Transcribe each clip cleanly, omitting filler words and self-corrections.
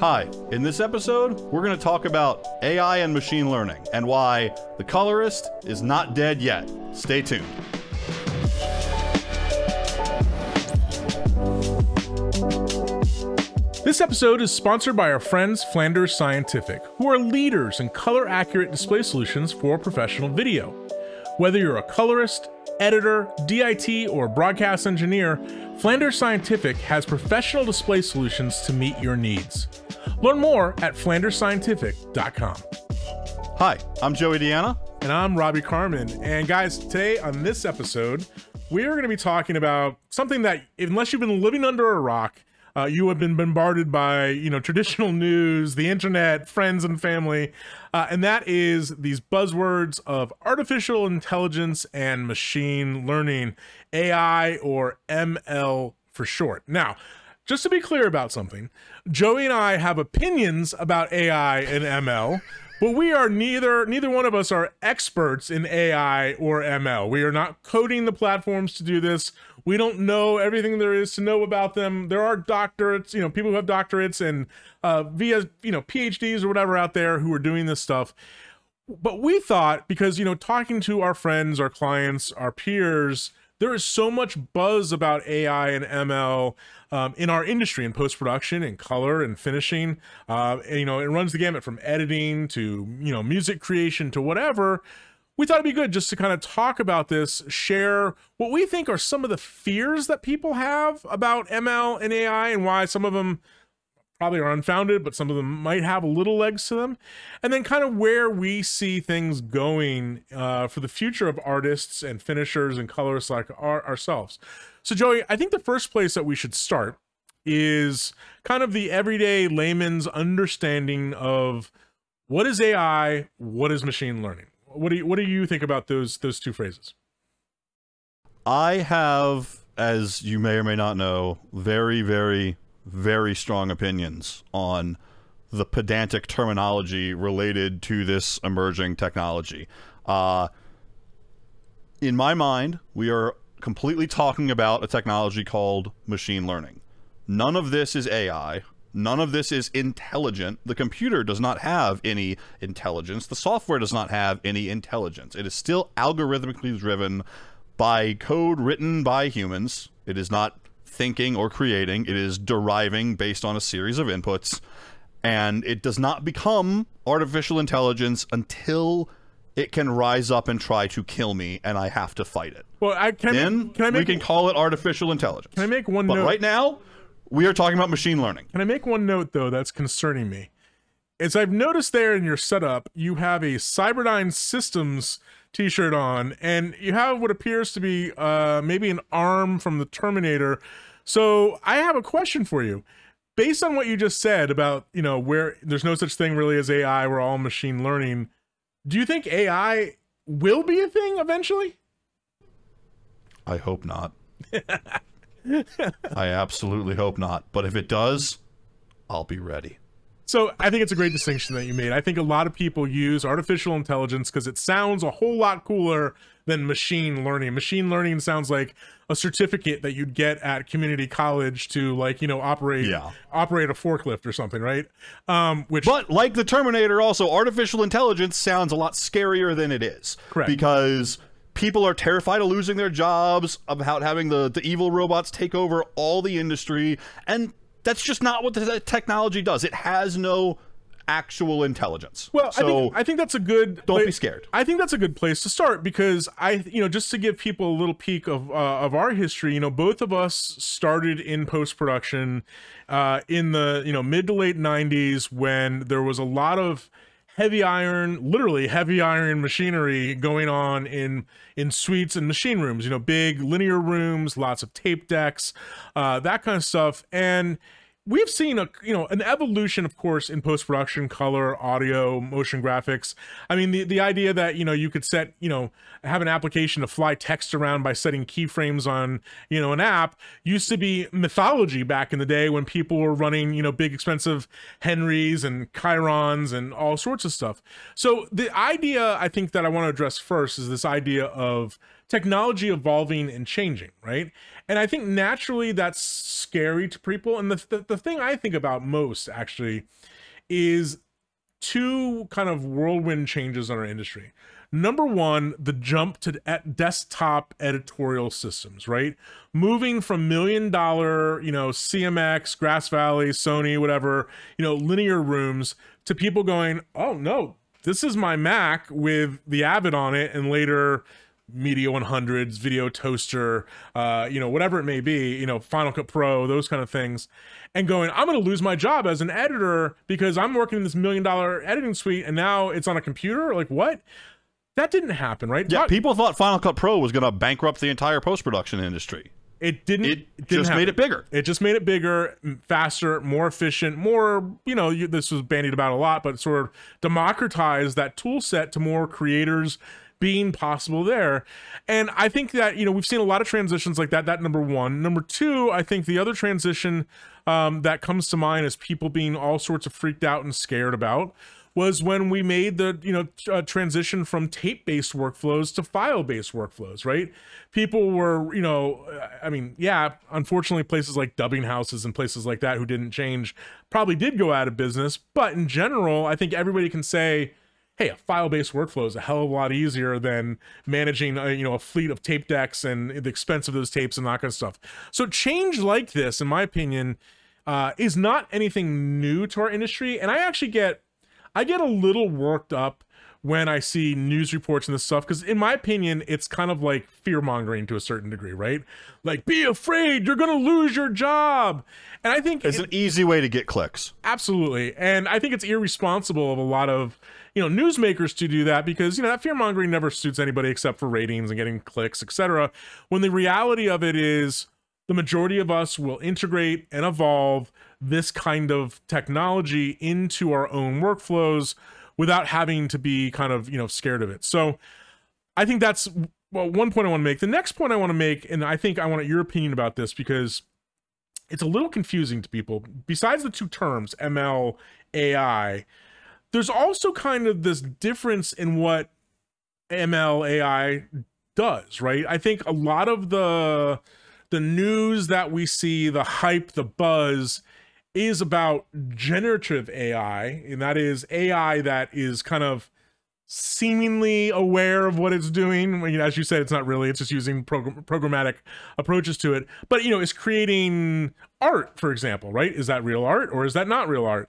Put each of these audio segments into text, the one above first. Hi, in this episode, we're going to talk about AI and machine learning and why the colorist is not dead yet. Stay tuned. This episode is sponsored by our friends Flanders Scientific, who are leaders in color-accurate display solutions for professional video. Whether you're a colorist, editor, DIT, or broadcast engineer, Flanders Scientific has professional display solutions to meet your needs. Learn more at flandersscientific.com. Hi, I'm Joey Deanna. And I'm Robbie Carmen. And guys, today on this episode, we're going to be talking about something that, unless you've been living under a rock, you have been bombarded by, traditional news, the internet, friends and family. And that is these buzzwords of artificial intelligence and machine learning, AI or ML for short. Now, just to be clear about something, Joey and I have opinions about AI and ML, but we are neither one of us are experts in AI or ML. We are not coding the platforms to do this. We don't know everything there is to know about them. There are doctorates, people who have doctorates and PhDs or whatever out there who are doing this stuff. But we thought, because, talking to our friends, our clients, our peers, there is so much buzz about AI and ML in our industry, in post-production and color and finishing. It runs the gamut from editing to, music creation to whatever. We thought it'd be good just to kind of talk about this, share what we think are some of the fears that people have about ML and AI and why some of them probably are unfounded, but some of them might have a little legs to them. And then kind of where we see things going for the future of artists and finishers and colorists like ourselves. So Joey, I think the first place that we should start is kind of the everyday layman's understanding of what is AI, what is machine learning? What do you think about those two phrases? I have, as you may or may not know, very, very, very strong opinions on the pedantic terminology related to this emerging technology. In my mind, we are completely talking about a technology called machine learning. None of this is AI. None of this is intelligent. The computer does not have any intelligence. The software does not have any intelligence. It is still algorithmically driven by code written by humans. It is not thinking or creating. It is deriving based on a series of inputs. And it does not become artificial intelligence until it can rise up and try to kill me and I have to fight it. Well, we can call it artificial intelligence. Can I make one note? But right now, we are talking about machine learning. Can I make one note, though, that's concerning me? As I've noticed there in your setup, you have a Cyberdyne Systems t-shirt on, and you have what appears to be maybe an arm from the Terminator. So I have a question for you. Based on what you just said about, where there's no such thing really as AI, we're all machine learning, do you think AI will be a thing eventually? I hope not. I absolutely hope not. But if it does, I'll be ready. So I think it's a great distinction that you made. I think a lot of people use artificial intelligence because it sounds a whole lot cooler than machine learning. Machine learning sounds like a certificate that you'd get at community college to operate a forklift or something, right? But like the Terminator, also artificial intelligence sounds a lot scarier than it is. Correct. Because people are terrified of losing their jobs, about having the evil robots take over all the industry, and that's just not what the technology does. It has no actual intelligence. Well, so I think that's a good. Don't be scared. I think that's a good place to start because just to give people a little peek of our history. Both of us started in post production in the mid to late 90s when there was a lot of heavy iron machinery going on in suites and machine rooms, big linear rooms, lots of tape decks, that kind of stuff. And we've seen an evolution, of course, in post-production, color, audio, motion graphics. I mean, the idea that, you could set, have an application to fly text around by setting keyframes on, an app used to be mythology back in the day when people were running, big expensive Henrys and Chirons and all sorts of stuff. So the idea I think that I want to address first is this idea of technology evolving and changing, right? And I think naturally that's scary to people. And the thing I think about most actually is two kind of whirlwind changes in our industry. Number one, the jump to desktop editorial systems, right? Moving from $1 million, you know, CMX, Grass Valley, Sony, whatever, you know, linear rooms to people going, oh no, this is my Mac with the Avid on it and later Media 100s, Video Toaster, you know, whatever it may be, you know, Final Cut Pro, those kind of things, and going, I'm going to lose my job as an editor because I'm working in this $1 million editing suite and now it's on a computer? Like what? That didn't happen, right? Yeah, people thought Final Cut Pro was going to bankrupt the entire post-production industry. It didn't. It just made it bigger. It just made it bigger, faster, more efficient, more, you know, this was bandied about a lot, but sort of democratized that tool set to more creators being possible there. And I think that, you know, we've seen a lot of transitions like that, number one. Number two, I think the other transition that comes to mind is people being all sorts of freaked out and scared about was when we made the, you know, transition from tape-based workflows to file-based workflows, right? People were, you know, I mean, yeah, unfortunately places like dubbing houses and places like that who didn't change probably did go out of business. But in general, I think everybody can say, hey, a file-based workflow is a hell of a lot easier than managing, you know, a fleet of tape decks and the expense of those tapes and that kind of stuff. So change like this, in my opinion, is not anything new to our industry. And I actually get, a little worked up when I see news reports and this stuff, because in my opinion, it's kind of like fear-mongering to a certain degree, right? Like, be afraid, you're gonna lose your job. And I think it's an easy way to get clicks. Absolutely. And I think it's irresponsible of a lot of, you know, newsmakers to do that, because, you know, that fear-mongering never suits anybody except for ratings and getting clicks, etc. When the reality of it is the majority of us will integrate and evolve this kind of technology into our own workflows without having to be kind of, you know, scared of it. So I think that's one point I want to make. The next point I want to make, and I think I want your opinion about this because it's a little confusing to people. Besides the two terms, ML, AI, there's also kind of this difference in what ML, AI does, right? I think a lot of the news that we see, the hype, the buzz, is about generative AI, and that is AI that is kind of seemingly aware of what it's doing. You know, as you said, it's not really, it's just using programmatic approaches to it, but, you know, it's creating art, for example, right? Is that real art or is that not real art?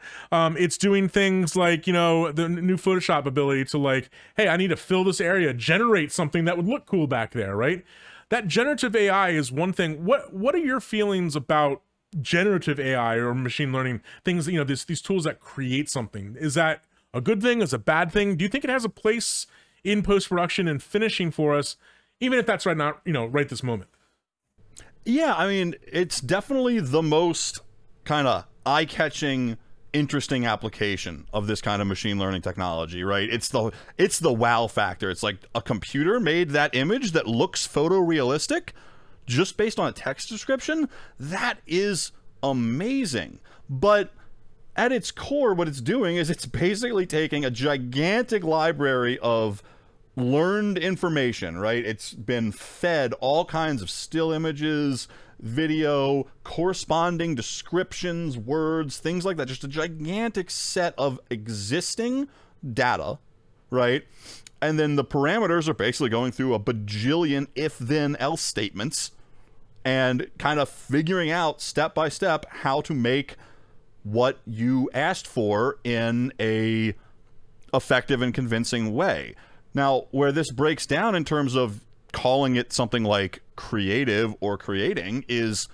It's doing things like, you know, the new Photoshop ability to like, hey, I need to fill this area, generate something that would look cool back there, right? That generative AI is one thing. What are your feelings about generative AI or machine learning, things, you know, these tools that create something? Is that a good thing? Is it a bad thing? Do you think it has a place in post-production and finishing for us, even if that's right now, you know, right this moment? Yeah, I mean, it's definitely the most kind of eye-catching, interesting application of this kind of machine learning technology, right? It's the wow factor. It's like a computer made that image that looks photorealistic just based on a text description. That is amazing. But at its core, what it's doing is it's basically taking a gigantic library of learned information, right? It's been fed all kinds of still images, video, corresponding descriptions, words, things like that. Just a gigantic set of existing data, right? And then the parameters are basically going through a bajillion if-then-else statements and kind of figuring out step by step how to make what you asked for in a effective and convincing way. Now, where this breaks down in terms of calling it something like creative or creating is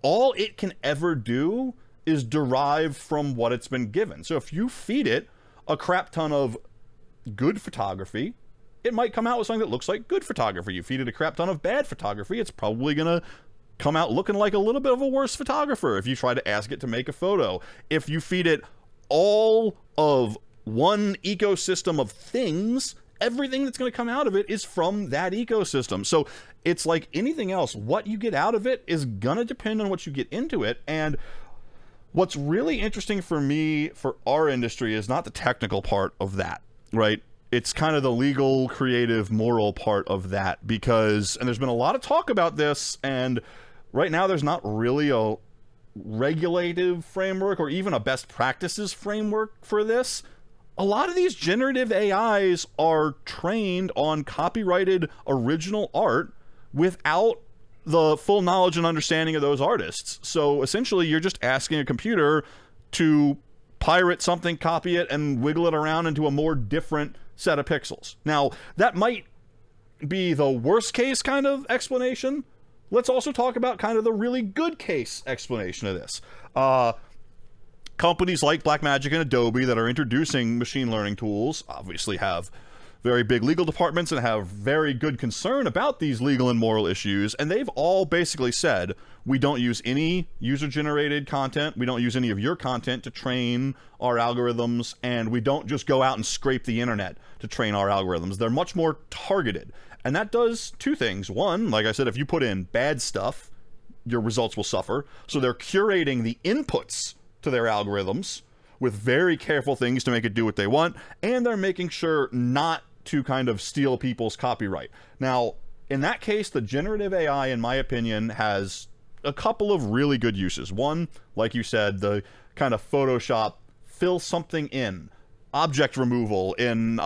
all it can ever do is derive from what it's been given. So if you feed it a crap ton of good photography, it might come out with something that looks like good photography. You feed it a crap ton of bad photography, it's probably gonna come out looking like a little bit of a worse photographer if you try to ask it to make a photo. If you feed it all of one ecosystem of things, everything that's gonna come out of it is from that ecosystem. So it's like anything else, what you get out of it is gonna depend on what you get into it. And what's really interesting for me, for our industry, is not the technical part of that, right? it's kind of the legal, creative, moral part of that, because, and there's been a lot of talk about this, and right now there's not really a regulative framework or even a best practices framework for this. A lot of these generative AIs are trained on copyrighted original art without the full knowledge and understanding of those artists. So essentially you're just asking a computer to pirate something, copy it, and wiggle it around into a more different set of pixels. Now, that might be the worst case kind of explanation. Let's also talk about kind of the really good case explanation of this. Companies like Blackmagic and Adobe that are introducing machine learning tools obviously have very big legal departments and have very good concern about these legal and moral issues, and they've all basically said, we don't use any user-generated content, we don't use any of your content to train our algorithms, and we don't just go out and scrape the internet to train our algorithms. They're much more targeted, and that does two things. One, like I said, if you put in bad stuff, your results will suffer, so they're curating the inputs to their algorithms with very careful things to make it do what they want, and they're making sure not to kind of steal people's copyright. Now, in that case, the generative AI, in my opinion, has a couple of really good uses. One, like you said, the kind of Photoshop, fill something in, object removal in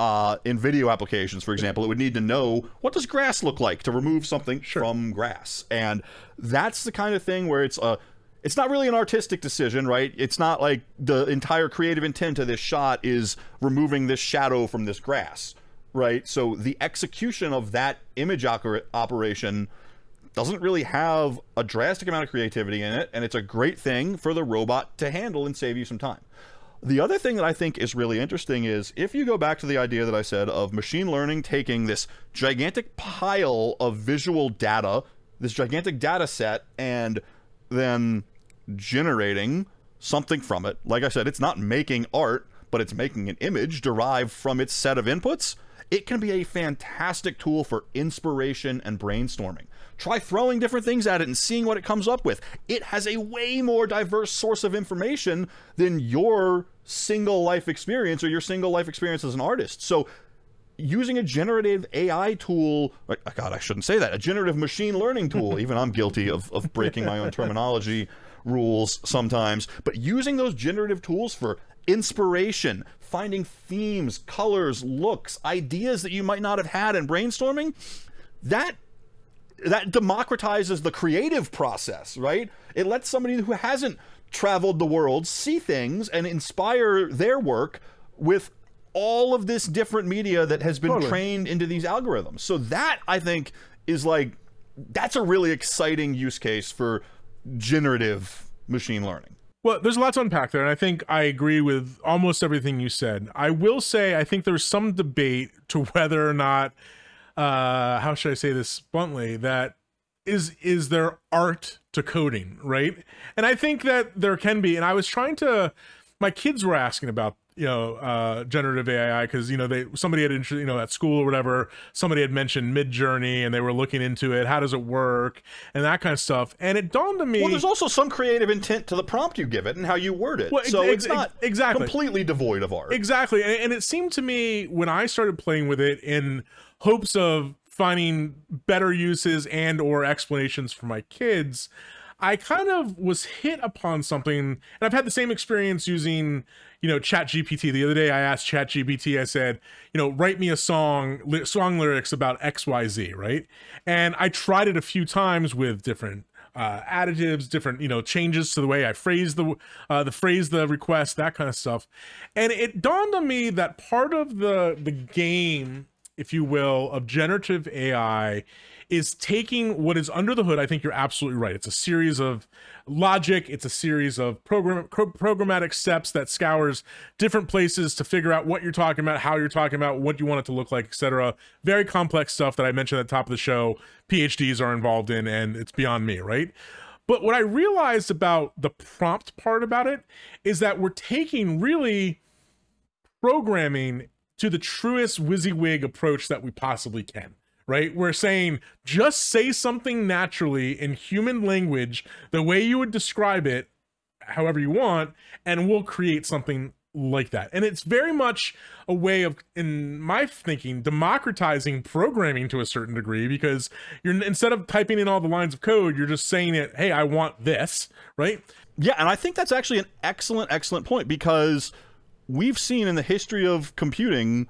video applications, for example. It would need to know, what does grass look like to remove something from grass? And that's the kind of thing where it's not really an artistic decision, right? It's not like the entire creative intent of this shot is removing this shadow from this grass, right? So the execution of that image operation doesn't really have a drastic amount of creativity in it, and it's a great thing for the robot to handle and save you some time. The other thing that I think is really interesting is, if you go back to the idea that I said of machine learning taking this gigantic pile of visual data, this gigantic data set, and then generating something from it. Like I said, it's not making art, but it's making an image derived from its set of inputs. It can be a fantastic tool for inspiration and brainstorming. Try throwing different things at it and seeing what it comes up with. It has a way more diverse source of information than your single life experience or your single life experience as an artist. So using a generative AI tool, God, I shouldn't say that, a generative machine learning tool, even I'm guilty of breaking my own terminology rules sometimes, but using those generative tools for inspiration, finding themes, colors, looks, ideas that you might not have had in brainstorming, that democratizes the creative process, right? It lets somebody who hasn't traveled the world see things and inspire their work with all of this different media that has been trained into these algorithms. So that, I think, is like, that's a really exciting use case for generative machine learning. Well, there's a lot to unpack there, and I think I agree with almost everything you said. I will say, I think there's some debate to whether or not, how should I say this bluntly, that is there art to coding, right? And I think that there can be, and I was trying to, my kids were asking about, generative AI, because somebody had, at school or whatever, somebody had mentioned Midjourney and they were looking into it. How does it work and that kind of stuff? And it dawned on me. Well, there's also some creative intent to the prompt you give it and how you word it. Well, so it's not completely devoid of art. Exactly, and it seemed to me when I started playing with it in hopes of finding better uses and or explanations for my kids, I kind of was hit upon something, and I've had the same experience using, ChatGPT. The other day I asked ChatGPT, I said, write me a song lyrics about XYZ, right? And I tried it a few times with different additives, different, changes to the way I phrase the request, that kind of stuff. And it dawned on me that part of the game, if you will, of generative AI is taking what is under the hood. I think you're absolutely right. It's a series of logic. It's a series of programmatic steps that scours different places to figure out what you're talking about, how you're talking about, what you want it to look like, etc. Very complex stuff that I mentioned at the top of the show. PhDs are involved in, and it's beyond me, right? But what I realized about the prompt part about it is that we're taking really programming to the truest WYSIWYG approach that we possibly can. Right? We're saying, just say something naturally in human language, the way you would describe it, however you want, and we'll create something like that. And it's very much a way of, in my thinking, democratizing programming to a certain degree, because you're, instead of typing in all the lines of code, you're just saying it, hey, I want this, right? Yeah, and I think that's actually an excellent point, because we've seen in the history of computing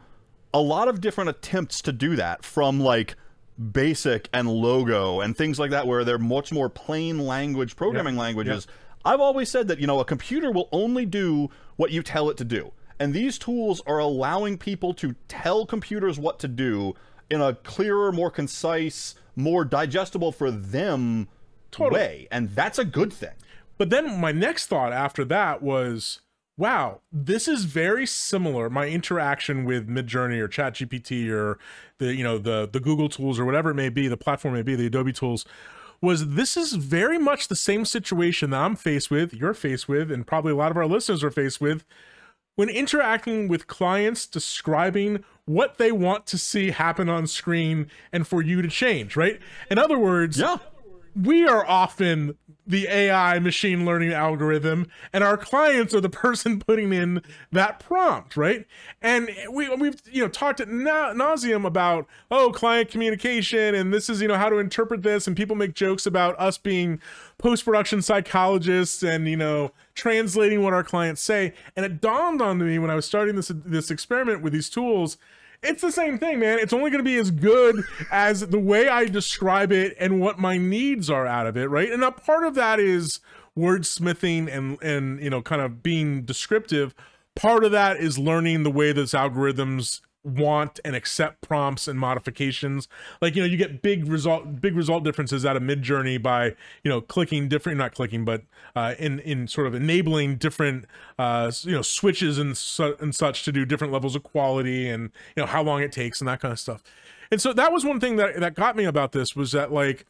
a lot of different attempts to do that, from like BASIC and Logo and things like that, where they're much more plain language programming languages. I've always said that, you know, a computer will only do what you tell it to do. And these tools are allowing people to tell computers what to do in a clearer, more concise, more digestible for them way. And that's a good thing. But then my next thought after that was, wow, this is very similar. My interaction with Midjourney or ChatGPT or the, you know, the Google tools or whatever it may be, the platform may be, the Adobe tools, was this is very much the same situation that I'm faced with, you're faced with, and probably a lot of our listeners are faced with when interacting with clients describing what they want to see happen on screen and for you to change, right? In other words, we are often the AI machine learning algorithm, and our clients are the person putting in that prompt, right? And we've talked at nauseum about, oh, client communication, and this is, you know, how to interpret this, and people make jokes about us being post-production psychologists and, you know, translating what our clients say. And it dawned on me when I was starting this experiment with these tools, it's the same thing, man. It's only going to be as good as the way I describe it and what my needs are out of it, right? And a part of that is wordsmithing and you know, kind of being descriptive. Part of that is learning the way those algorithms want and accept prompts and modifications. Like, you know, you get big result differences out of Midjourney by, you know, in sort of enabling different, switches and such to do different levels of quality and, you know, how long it takes and that kind of stuff. And so that was one thing that got me about this, was that, like,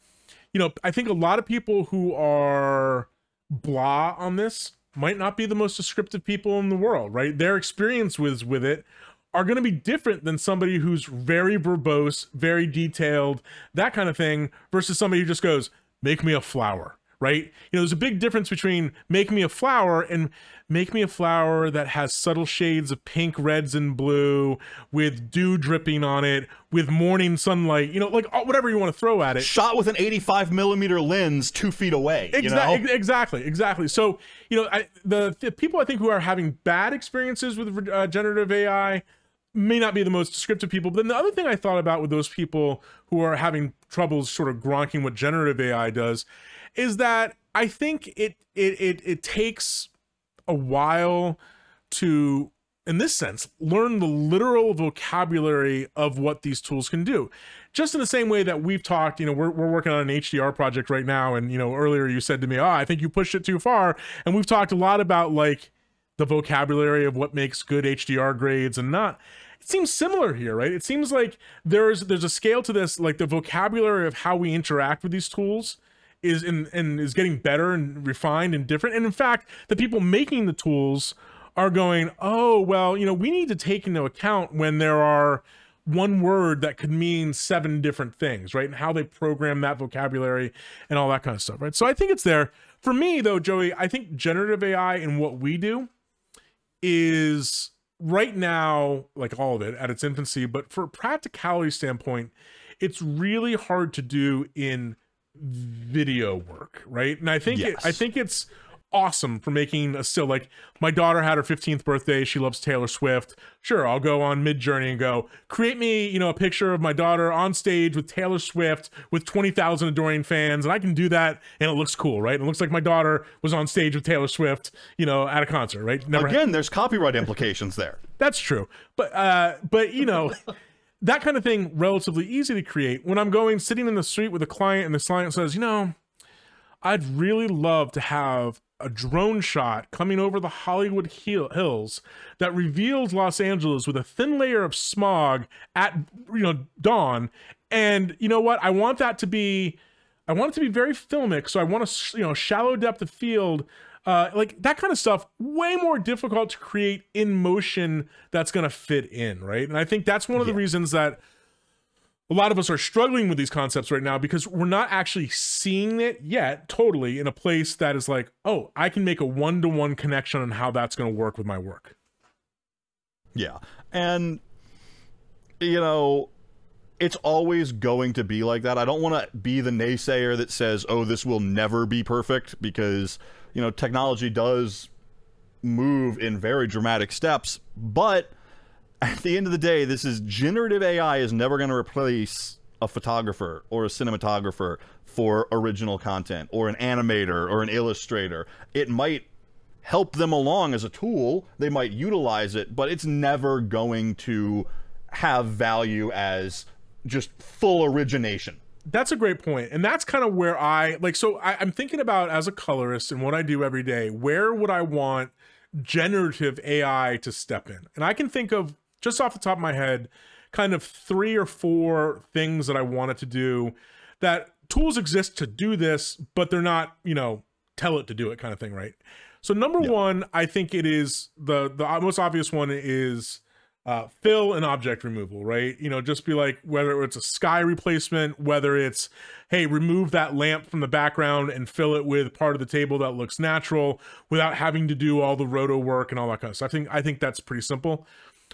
you know, I think a lot of people who are blah on this might not be the most descriptive people in the world, right? Their experience with it are going to be different than somebody who's very verbose, very detailed, that kind of thing, versus somebody who just goes, make me a flower, right? You know, there's a big difference between make me a flower and make me a flower that has subtle shades of pink, reds, and blue, with dew dripping on it, with morning sunlight, you know, like whatever you want to throw at it. Shot with an 85 millimeter lens 2 feet away. Exactly. So, you know, the people I think who are having bad experiences with generative AI may not be the most descriptive people. But then the other thing I thought about with those people who are having troubles sort of gronking what generative AI does is that I think it takes a while to, in this sense, learn the literal vocabulary of what these tools can do. Just in the same way that we've talked, you know, we're working on an HDR project right now. And, you know, earlier you said to me, oh, I think you pushed it too far. And we've talked a lot about, like, the vocabulary of what makes good HDR grades and not. It seems similar here, right? It seems like there's a scale to this, like the vocabulary of how we interact with these tools is is getting better and refined and different. And in fact, the people making the tools are going, oh, well, you know, we need to take into account when there are one word that could mean seven different things, right? And how they program that vocabulary and all that kind of stuff, right? So I think it's there. For me though, Joey, I think generative AI and what we do is right now, like all of it, at its infancy, but for a practicality standpoint, it's really hard to do in video work, right? And I think I think it's awesome for making a still. Like, my daughter had her 15th birthday, she loves Taylor Swift. Sure, I'll go on Midjourney and go, create me, you know, a picture of my daughter on stage with Taylor Swift with 20,000 adoring fans, and I can do that, and it looks cool, right? It looks like my daughter was on stage with Taylor Swift, you know, at a concert, right? There's copyright implications there. That's true, but you know, that kind of thing relatively easy to create. When I'm sitting in the street with a client, and the client says, you know, I'd really love to have a drone shot coming over the Hollywood hills that reveals Los Angeles with a thin layer of smog at, you know, dawn. And you know what? I want it to be very filmic. So I want to, you know, shallow depth of field, like that kind of stuff, way more difficult to create in motion that's going to fit in. Right. And I think that's one of the reasons that a lot of us are struggling with these concepts right now, because we're not actually seeing it yet totally in a place that is like, oh, I can make a one-to-one connection on how that's going to work with my work. Yeah. And, you know, it's always going to be like that. I don't want to be the naysayer that says, oh, this will never be perfect, because, you know, technology does move in very dramatic steps. But at the end of the day, this is generative AI is never going to replace a photographer or a cinematographer for original content, or an animator or an illustrator. It might help them along as a tool. They might utilize it, but it's never going to have value as just full origination. That's a great point. And that's kind of where I like, so I'm thinking about, as a colorist and what I do every day, where would I want generative AI to step in? And I can think of, just off the top of my head, kind of 3 or 4 things that I wanted to do, that tools exist to do this, but they're not, you know, tell it to do it kind of thing, right? So number one, I think it is the most obvious one is fill and object removal, right? You know, just be like, whether it's a sky replacement, whether it's, hey, remove that lamp from the background and fill it with part of the table that looks natural without having to do all the roto work and all that kind of stuff. I think that's pretty simple.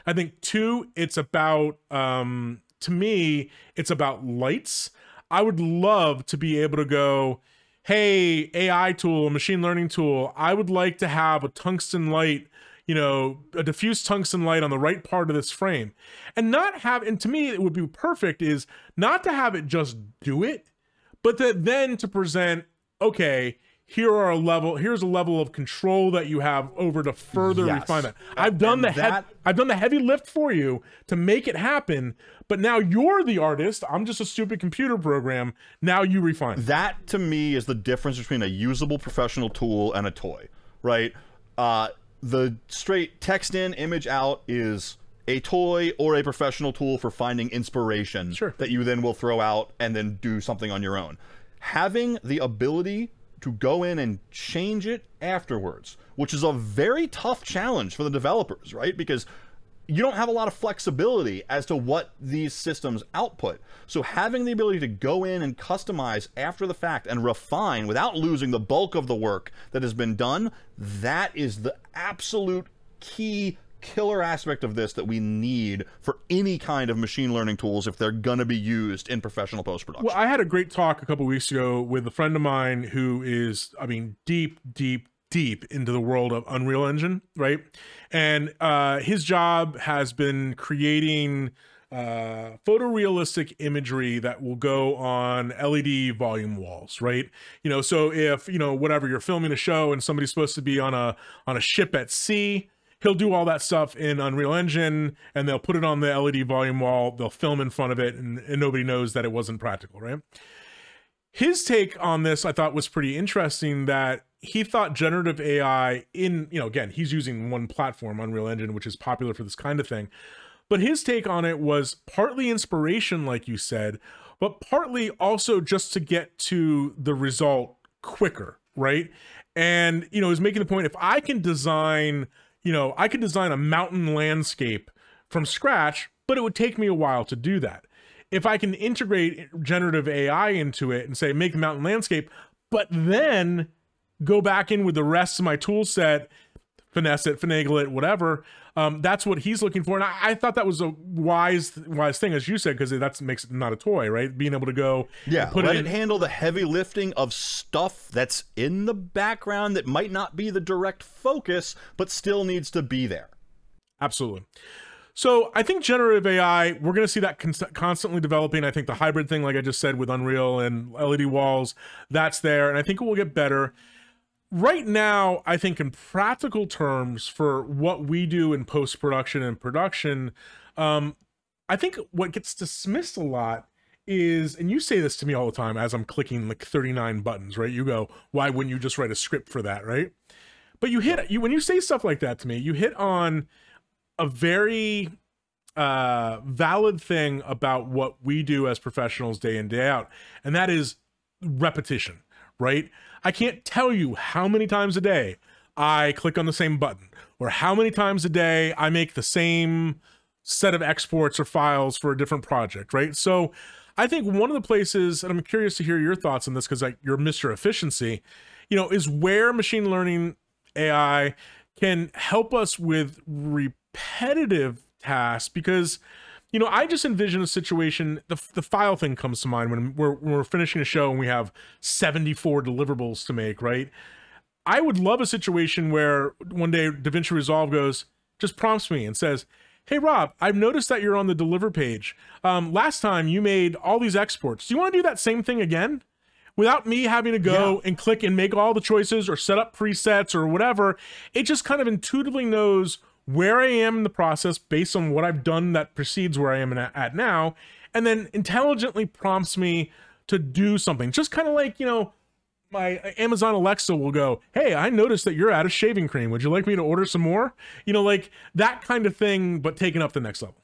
I think 2, it's about, to me, it's about lights. I would love to be able to go, hey, AI tool, machine learning tool, I would like to have a tungsten light, you know, a diffuse tungsten light on the right part of this frame, and not have, and to me it would be perfect, is not to have it just do it, but that then to present, okay, here's a level of control that you have over to further refine that. I've done the heavy lift for you to make it happen, but now you're the artist. I'm just a stupid computer program. Now you refine it. That to me is the difference between a usable professional tool and a toy, right? The straight text in, image out is a toy or a professional tool for finding inspiration that you then will throw out and then do something on your own. Having the ability to go in and change it afterwards, which is a very tough challenge for the developers, right? Because you don't have a lot of flexibility as to what these systems output. So having the ability to go in and customize after the fact and refine without losing the bulk of the work that has been done, that is the absolute key killer aspect of this that we need for any kind of machine learning tools if they're going to be used in professional post-production. Well, I had a great talk a couple weeks ago with a friend of mine who is, I mean, deep into the world of Unreal Engine, right? And his job has been creating photorealistic imagery that will go on LED volume walls, right? You know, so if, you know, whatever, you're filming a show and somebody's supposed to be on a ship at sea, he'll do all that stuff in Unreal Engine and they'll put it on the LED volume wall, they'll film in front of it, and nobody knows that it wasn't practical, right? His take on this, I thought, was pretty interesting, that he thought generative AI in, you know, again, he's using one platform, Unreal Engine, which is popular for this kind of thing. But his take on it was partly inspiration, like you said, but partly also just to get to the result quicker, right? And, you know, he's making the point, if I can design, you know, I could design a mountain landscape from scratch, but it would take me a while to do that. If I can integrate generative AI into it and say, make the mountain landscape, but then go back in with the rest of my tool set, finesse it, finagle it, whatever, that's what he's looking for. And I thought that was a wise thing, as you said, because that makes it not a toy, right? Being able to go, yeah, put let it handle the heavy lifting of stuff that's in the background that might not be the direct focus, but still needs to be there. Absolutely. So I think generative AI, we're going to see that constantly developing. I think the hybrid thing, like I just said, with Unreal and LED walls, that's there. And I think it will get better. Right now, I think in practical terms for what we do in post-production and production, I think what gets dismissed a lot is, and you say this to me all the time as I'm clicking like 39 buttons, right? You go, why wouldn't you just write a script for that, right? But when you say stuff like that to me, you hit on a very valid thing about what we do as professionals day in, day out, and that is repetition, right? I can't tell you how many times a day I click on the same button, or how many times a day I make the same set of exports or files for a different project, right? So I think one of the places, and I'm curious to hear your thoughts on this, because you're Mr. Efficiency, you know, is where machine learning AI can help us with repetitive tasks, because, you know, I just envision a situation, the file thing comes to mind when we're finishing a show and we have 74 deliverables to make, right? I would love a situation where one day DaVinci Resolve goes, just prompts me and says, hey, Rob, I've noticed that you're on the deliver page. Last time you made all these exports. Do you want to do that same thing again? Without me having to go and click and make all the choices or set up presets or whatever, it just kind of intuitively knows where I am in the process based on what I've done that precedes where I am at now, and then intelligently prompts me to do something. Just kind of like, you know, my Amazon Alexa will go, hey, I noticed that you're out of shaving cream. Would you like me to order some more? You know, like that kind of thing, but taking up the next level.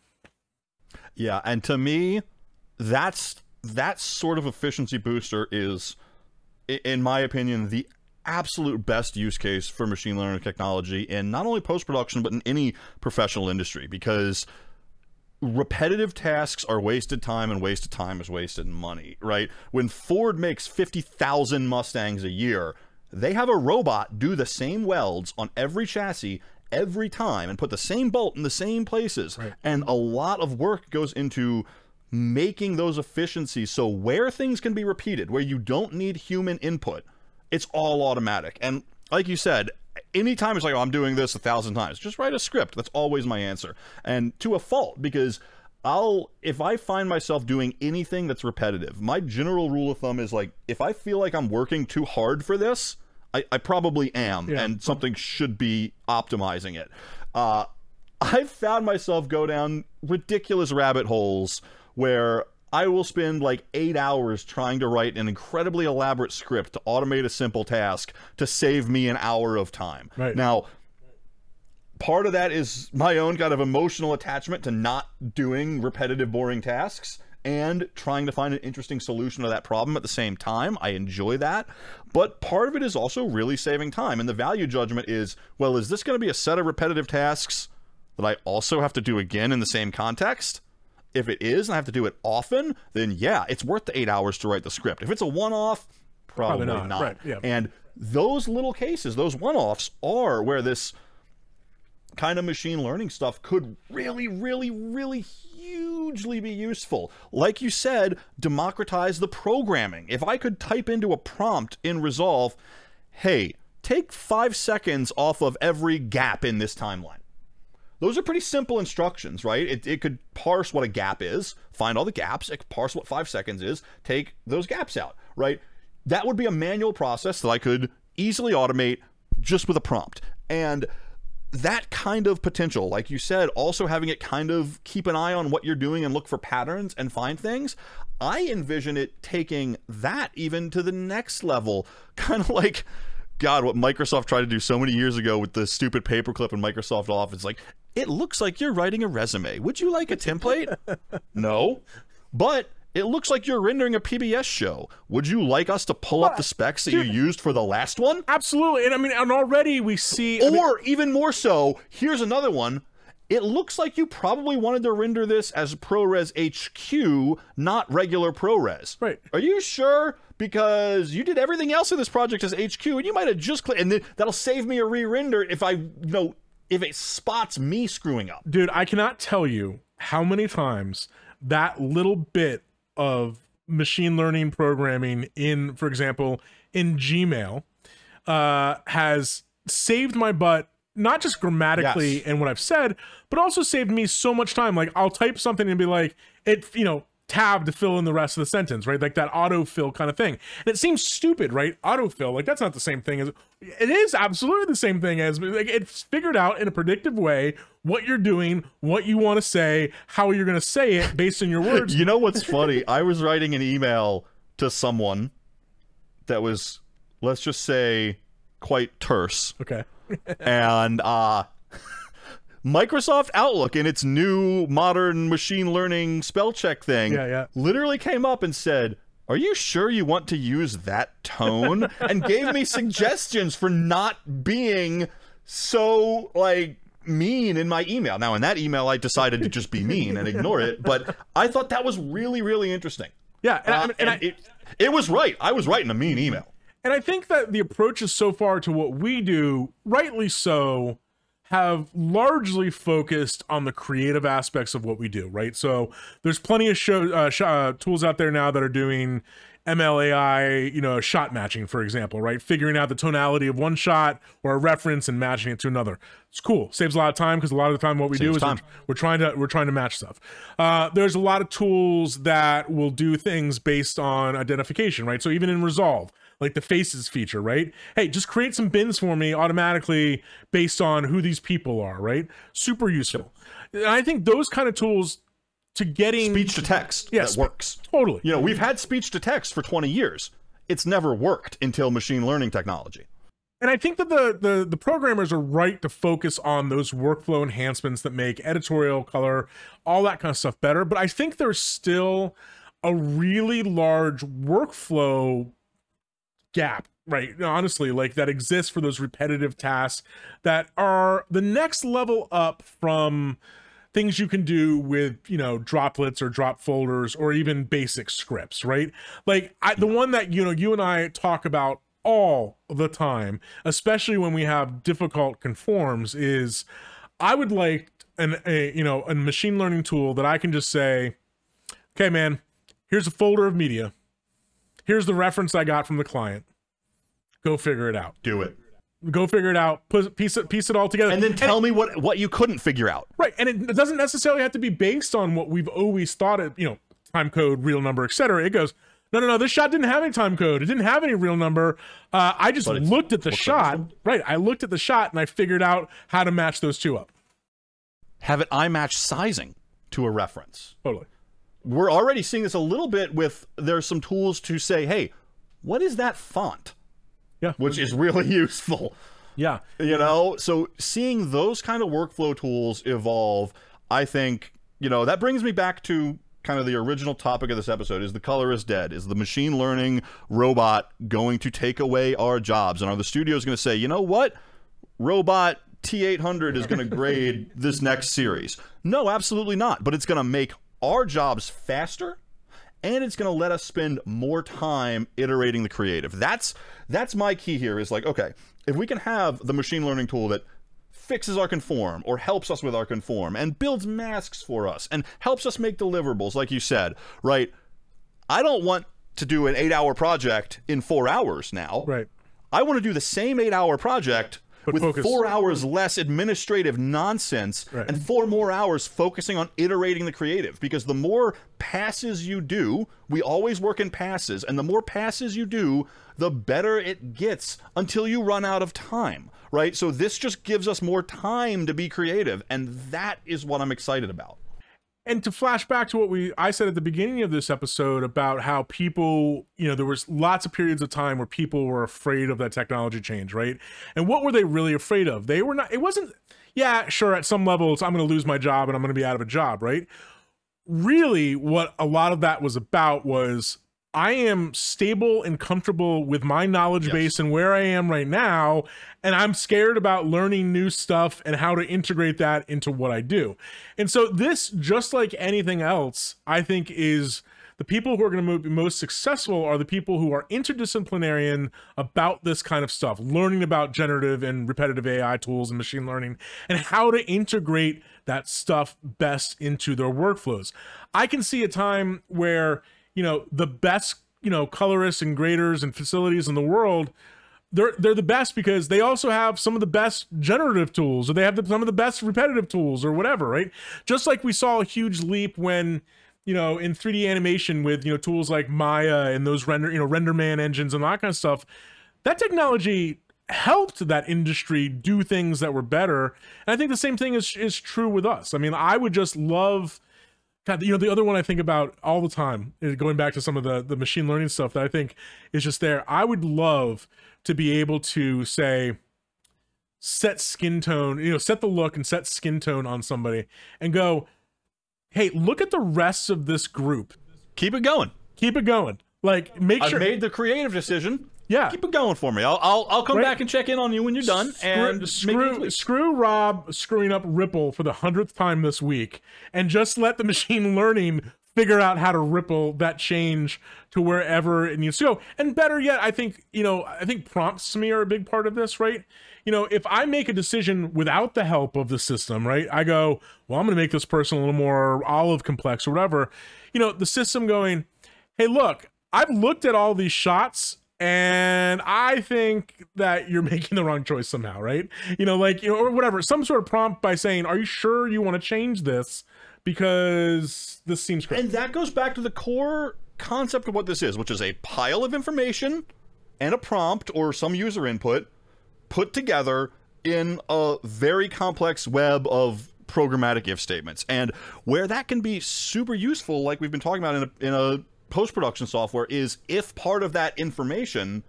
Yeah. And to me, that sort of efficiency booster is, in my opinion, the absolute best use case for machine learning technology in not only post-production, but in any professional industry, because repetitive tasks are wasted time, and wasted time is wasted money, right? When Ford makes 50,000 Mustangs a year, they have a robot do the same welds on every chassis every time and put the same bolt in the same places. Right. And a lot of work goes into making those efficiencies. So where things can be repeated, where you don't need human input, it's all automatic. And like you said, anytime it's like, oh, I'm doing this 1,000 times, just write a script. That's always my answer. And to a fault, because if I find myself doing anything that's repetitive, my general rule of thumb is like, if I feel like I'm working too hard for this, I probably am, and something should be optimizing it. I've found myself go down ridiculous rabbit holes where I will spend like 8 hours trying to write an incredibly elaborate script to automate a simple task to save me an hour of time. Right. Now, part of that is my own kind of emotional attachment to not doing repetitive, boring tasks and trying to find an interesting solution to that problem at the same time. I enjoy that. But part of it is also really saving time. And the value judgment is, well, is this going to be a set of repetitive tasks that I also have to do again in the same context? If it is, and I have to do it often, then yeah, it's worth the 8 hours to write the script. If it's a one-off, probably not. Right, yeah. And those little cases, those one-offs, are where this kind of machine learning stuff could really, really, really hugely be useful. Like you said, democratize the programming. If I could type into a prompt in Resolve, hey, take 5 seconds off of every gap in this timeline. Those are pretty simple instructions, right? It could parse what a gap is, find all the gaps, it could parse what 5 seconds is, take those gaps out, right? That would be a manual process that I could easily automate just with a prompt. And that kind of potential, like you said, also having it kind of keep an eye on what you're doing and look for patterns and find things, I envision it taking that even to the next level, kind of like, God, what Microsoft tried to do so many years ago with the stupid paperclip in Microsoft Office, like, it looks like you're writing a resume. Would you like a template? No. But it looks like you're rendering a PBS show. Would you like us to pull up the specs that you used for the last one? Absolutely. And I mean, and already we see... even more so, here's another one. It looks like you probably wanted to render this as ProRes HQ, not regular ProRes. Right. Are you sure? Because you did everything else in this project as HQ, and you might have just clicked... And then that'll save me a re-render if I, you know... if it spots me screwing up. Dude, I cannot tell you how many times that little bit of machine learning programming in, for example, in Gmail has saved my butt, not just grammatically and what I've said, but also saved me so much time. Like I'll type something and be like, tab to fill in the rest of the sentence, right? Like that autofill kind of thing. And it seems stupid, right? Autofill, like that's not the same thing as... It is absolutely the same thing as... like it's figured out in a predictive way what you're doing, what you want to say, how you're going to say it based on your words. You know what's funny? I was writing an email to someone that was, let's just say, quite terse. Okay. And Microsoft Outlook in its new modern machine learning spell check thing literally came up and said, are you sure you want to use that tone? And gave me suggestions for not being so like mean in my email. Now in that email, I decided to just be mean and ignore it. But I thought that was really, really interesting. Yeah. And it was right. I was writing a mean email. And I think that the approaches so far to what we do, rightly so, have largely focused on the creative aspects of what we do, right? So there's plenty of tools out there now that are doing MLAI, you know, shot matching, for example, right? Figuring out the tonality of one shot or a reference and matching it to another. It's cool. Saves a lot of time, because a lot of the time what we do is we're trying to match stuff. There's a lot of tools that will do things based on identification, right? So even in Resolve, like the faces feature, right? Hey, just create some bins for me automatically based on who these people are, right? Super useful. Yep. I think those kind of tools to getting speech to text that works. Totally. You know, we've had speech to text for 20 years. It's never worked until machine learning technology. And I think that the programmers are right to focus on those workflow enhancements that make editorial, color, all that kind of stuff better. But I think there's still a really large workflow gap, right? Honestly, like that exists for those repetitive tasks that are the next level up from things you can do with, you know, droplets or drop folders or even basic scripts, right? Like the one that, you know, you and I talk about all the time, especially when we have difficult conforms, is I would like a machine learning tool that I can just say, okay, man, here's a folder of media. Here's the reference I got from the client. Go figure it out. Do it. Go figure it out. Piece it all together. And then tell me what you couldn't figure out. Right. And it doesn't necessarily have to be based on what we've always thought of, you know, time code, real number, et cetera. It goes, no, this shot didn't have any time code. It didn't have any real number. I just looked at the shot. Right. I looked at the shot and I figured out how to match those two up. Have it iMatch sizing to a reference. Totally. We're already seeing this a little bit with, there's some tools to say, hey, what is that font? Yeah. Which is really useful. Yeah. You know, so seeing those kind of workflow tools evolve, I think, you know, that brings me back to kind of the original topic of this episode, is the color is dead. Is the machine learning robot going to take away our jobs? And are the studios going to say, you know what? Robot T800 is going to grade this next series. No, absolutely not. But it's going to make our jobs faster, and it's going to let us spend more time iterating the creative. That's my key here, is like, okay, if we can have the machine learning tool that fixes our conform or helps us with our conform and builds masks for us and helps us make deliverables, like you said, right? I don't want to do an 8-hour project in 4 hours now. Right. I want to do the same 8-hour project with focus. 4 hours less administrative nonsense, right, and 4 more hours focusing on iterating the creative, because the more passes you do, we always work in passes, and the more passes you do, the better it gets until you run out of time, right? So this just gives us more time to be creative, and that is what I'm excited about. And to flash back to what I said at the beginning of this episode about how people, you know, there was lots of periods of time where people were afraid of that technology change, right? And what were they really afraid of? They were not, it wasn't, yeah, sure, at some levels, I'm going to lose my job and I'm going to be out of a job, right? Really, what a lot of that was about was, I am stable and comfortable with my knowledge base and where I am right now, and I'm scared about learning new stuff and how to integrate that into what I do. And so this, just like anything else, I think is the people who are going to be most successful are the people who are interdisciplinarian about this kind of stuff, learning about generative and repetitive AI tools and machine learning and how to integrate that stuff best into their workflows. I can see a time where, you know, the best, you know, colorists and graders and facilities in the world, they're the best because they also have some of the best generative tools, or they have some of the best repetitive tools or whatever, right? Just like we saw a huge leap when, you know, in 3D animation with, you know, tools like Maya and those Render Man engines and that kind of stuff, that technology helped that industry do things that were better. And I think the same thing is true with us. I mean, I would just love, God, you know, the other one I think about all the time is going back to some of the machine learning stuff that I think is just there. I would love to be able to say, set skin tone, you know, set the look and set skin tone on somebody and go, hey, look at the rest of this group. Keep it going. Keep it going. Like, make sure. I made the creative decision. Yeah. Keep it going for me. I'll come back and check in on you when you're done. Screw Rob screwing up Ripple for the 100th time this week, and just let the machine learning figure out how to ripple that change to wherever it needs to go. And better yet, I think prompts to me are a big part of this, right? You know, if I make a decision without the help of the system, right? I go, well, I'm going to make this person a little more olive complex or whatever. You know, the system going, hey, look, I've looked at all these shots and I think that you're making the wrong choice somehow, right? You know, like, you know, or whatever, some sort of prompt by saying, are you sure you want to change this? Because this seems crazy. And that goes back to the core concept of what this is, which is a pile of information and a prompt or some user input put together in a very complex web of programmatic if statements. And where that can be super useful, like we've been talking about in a post-production software, is if part of that information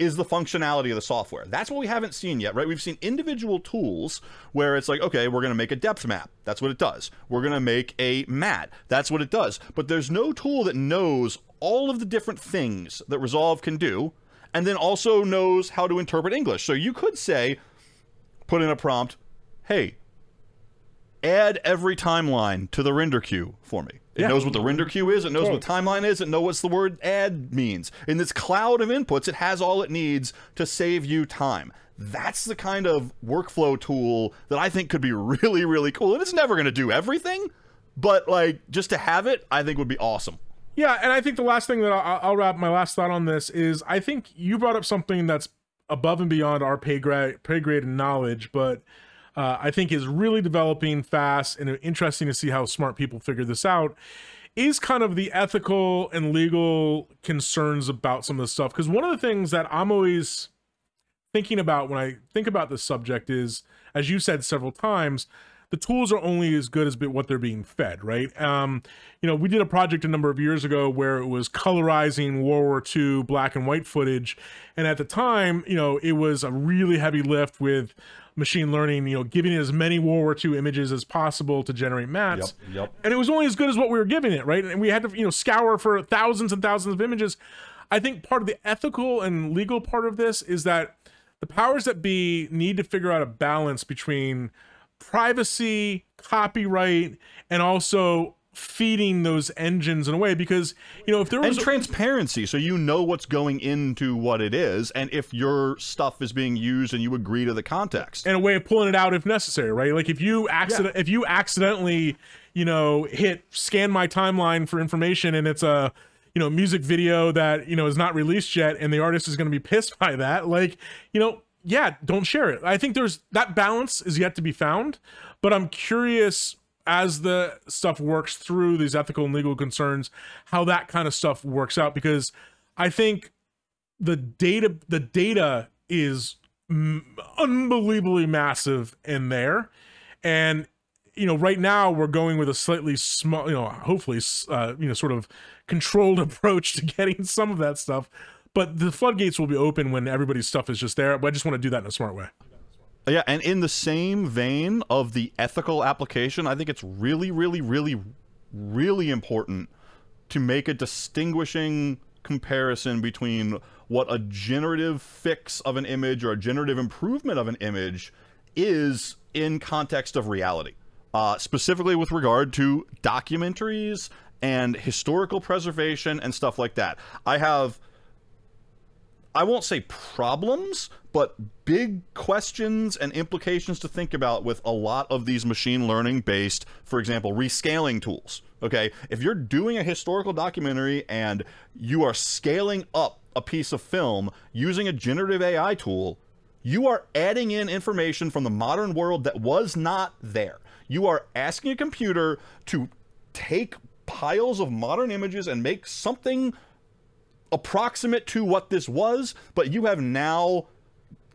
is the functionality of the software. That's what we haven't seen yet, right? We've seen individual tools where it's like, okay, we're going to make a depth map. That's what it does. We're going to make a mat. That's what it does. But there's no tool that knows all of the different things that Resolve can do, and then also knows how to interpret English. So you could say, put in a prompt, hey, add every timeline to the render queue for me. It knows what the render queue is, it knows what timeline is, it knows what the word add means. In this cloud of inputs, it has all it needs to save you time. That's the kind of workflow tool that I think could be really, really cool. And it's never going to do everything, but like just to have it, I think would be awesome. Yeah, and I think the last thing that I'll wrap my last thought on this is, I think you brought up something that's above and beyond our pay grade and knowledge, but I think is really developing fast and interesting to see how smart people figure this out, is kind of the ethical and legal concerns about some of this stuff. Because one of the things that I'm always thinking about when I think about this subject is, as you said several times, the tools are only as good as what they're being fed, right? You know, we did a project a number of years ago where it was colorizing World War II black and white footage. And at the time, you know, it was a really heavy lift with machine learning, you know, giving as many World War II images as possible to generate maps. Yep. And it was only as good as what we were giving it, right? And we had to, you know, scour for thousands and thousands of images. I think part of the ethical and legal part of this is that the powers that be need to figure out a balance between privacy, copyright, and also feeding those engines in a way, because, you know, if there was transparency, so you know what's going into what it is, and if your stuff is being used and you agree to the context, and a way of pulling it out if necessary, right? Like if you accidentally, you know, hit scan my timeline for information, and it's a, you know, music video that, you know, is not released yet, and the artist is going to be pissed by that, like, you know. Yeah, don't share it. I think there's that balance is yet to be found, but I'm curious as the stuff works through these ethical and legal concerns, how that kind of stuff works out, because I think the data is unbelievably massive in there. And, you know, right now we're going with a slightly small, you know, hopefully, you know, sort of controlled approach to getting some of that stuff. But the floodgates will be open when everybody's stuff is just there. But I just want to do that in a smart way. Yeah, and in the same vein of the ethical application, I think it's really, really, really, really important to make a distinguishing comparison between what a generative fix of an image or a generative improvement of an image is in context of reality, specifically with regard to documentaries and historical preservation and stuff like that. I won't say problems, but big questions and implications to think about with a lot of these machine learning based, for example, rescaling tools. Okay, if you're doing a historical documentary and you are scaling up a piece of film using a generative AI tool, you are adding in information from the modern world that was not there. You are asking a computer to take piles of modern images and make something approximate to what this was, but you have now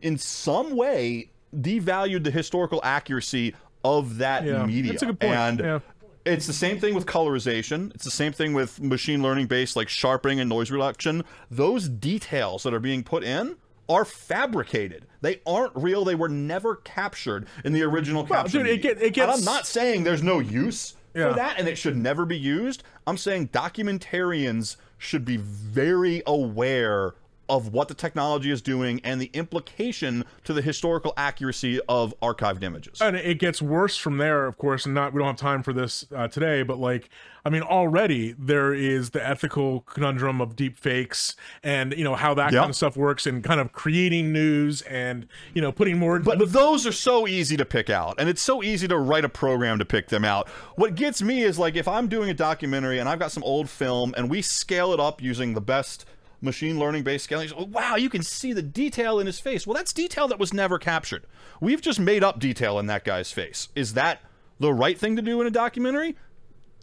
in some way devalued the historical accuracy of that media. That's a good point. And it's the same thing with colorization. It's the same thing with machine learning based like sharpening and noise reduction. Those details that are being put in are fabricated. They aren't real. They were never captured in the original capture. Dude, it gets... I'm not saying there's no use for that and it should never be used. I'm saying documentarians should be very aware of what the technology is doing and the implication to the historical accuracy of archived images. And it gets worse from there, of course. Not, we don't have time for this today, but like, I mean, already there is the ethical conundrum of deep fakes and, you know, how that kind of stuff works and kind of creating news and, you know, putting more... But those are so easy to pick out, and it's so easy to write a program to pick them out. What gets me is like, if I'm doing a documentary and I've got some old film and we scale it up using the best machine learning based scaling. Oh, wow, you can see the detail in his face. Well, that's detail that was never captured. We've just made up detail in that guy's face. Is that the right thing to do in a documentary?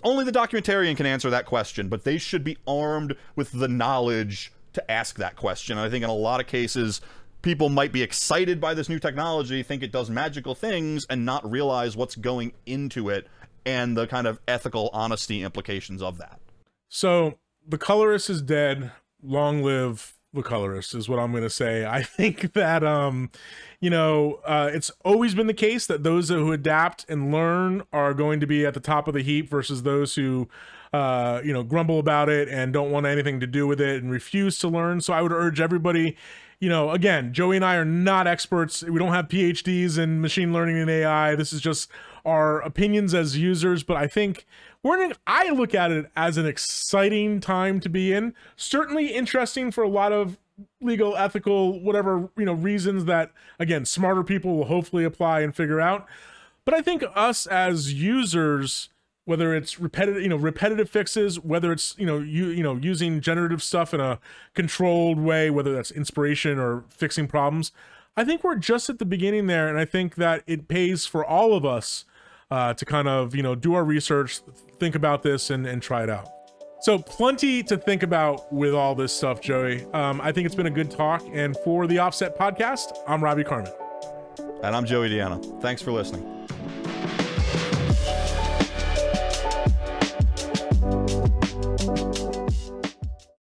Only the documentarian can answer that question, but they should be armed with the knowledge to ask that question. And I think in a lot of cases, people might be excited by this new technology, think it does magical things, and not realize what's going into it and the kind of ethical honesty implications of that. So the colorist is dead. Long live the colorist is what I'm going to say. I think that, you know, it's always been the case that those who adapt and learn are going to be at the top of the heap versus those who, you know, grumble about it and don't want anything to do with it and refuse to learn. So I would urge everybody, you know, again, Joey and I are not experts. We don't have PhDs in machine learning and AI. This is just our opinions as users, but I think I look at it as an exciting time to be in. Certainly interesting for a lot of legal, ethical, whatever, you know, reasons that, again, smarter people will hopefully apply and figure out. But I think us as users, whether it's repetitive fixes, whether it's, you know, using generative stuff in a controlled way, whether that's inspiration or fixing problems, I think we're just at the beginning there. And I think that it pays for all of us to kind of, you know, do our research, think about this and try it out. So plenty to think about with all this stuff, Joey. I think it's been a good talk. And for The Offset Podcast, I'm Robbie Carmen. And I'm Joey Deanna. Thanks for listening.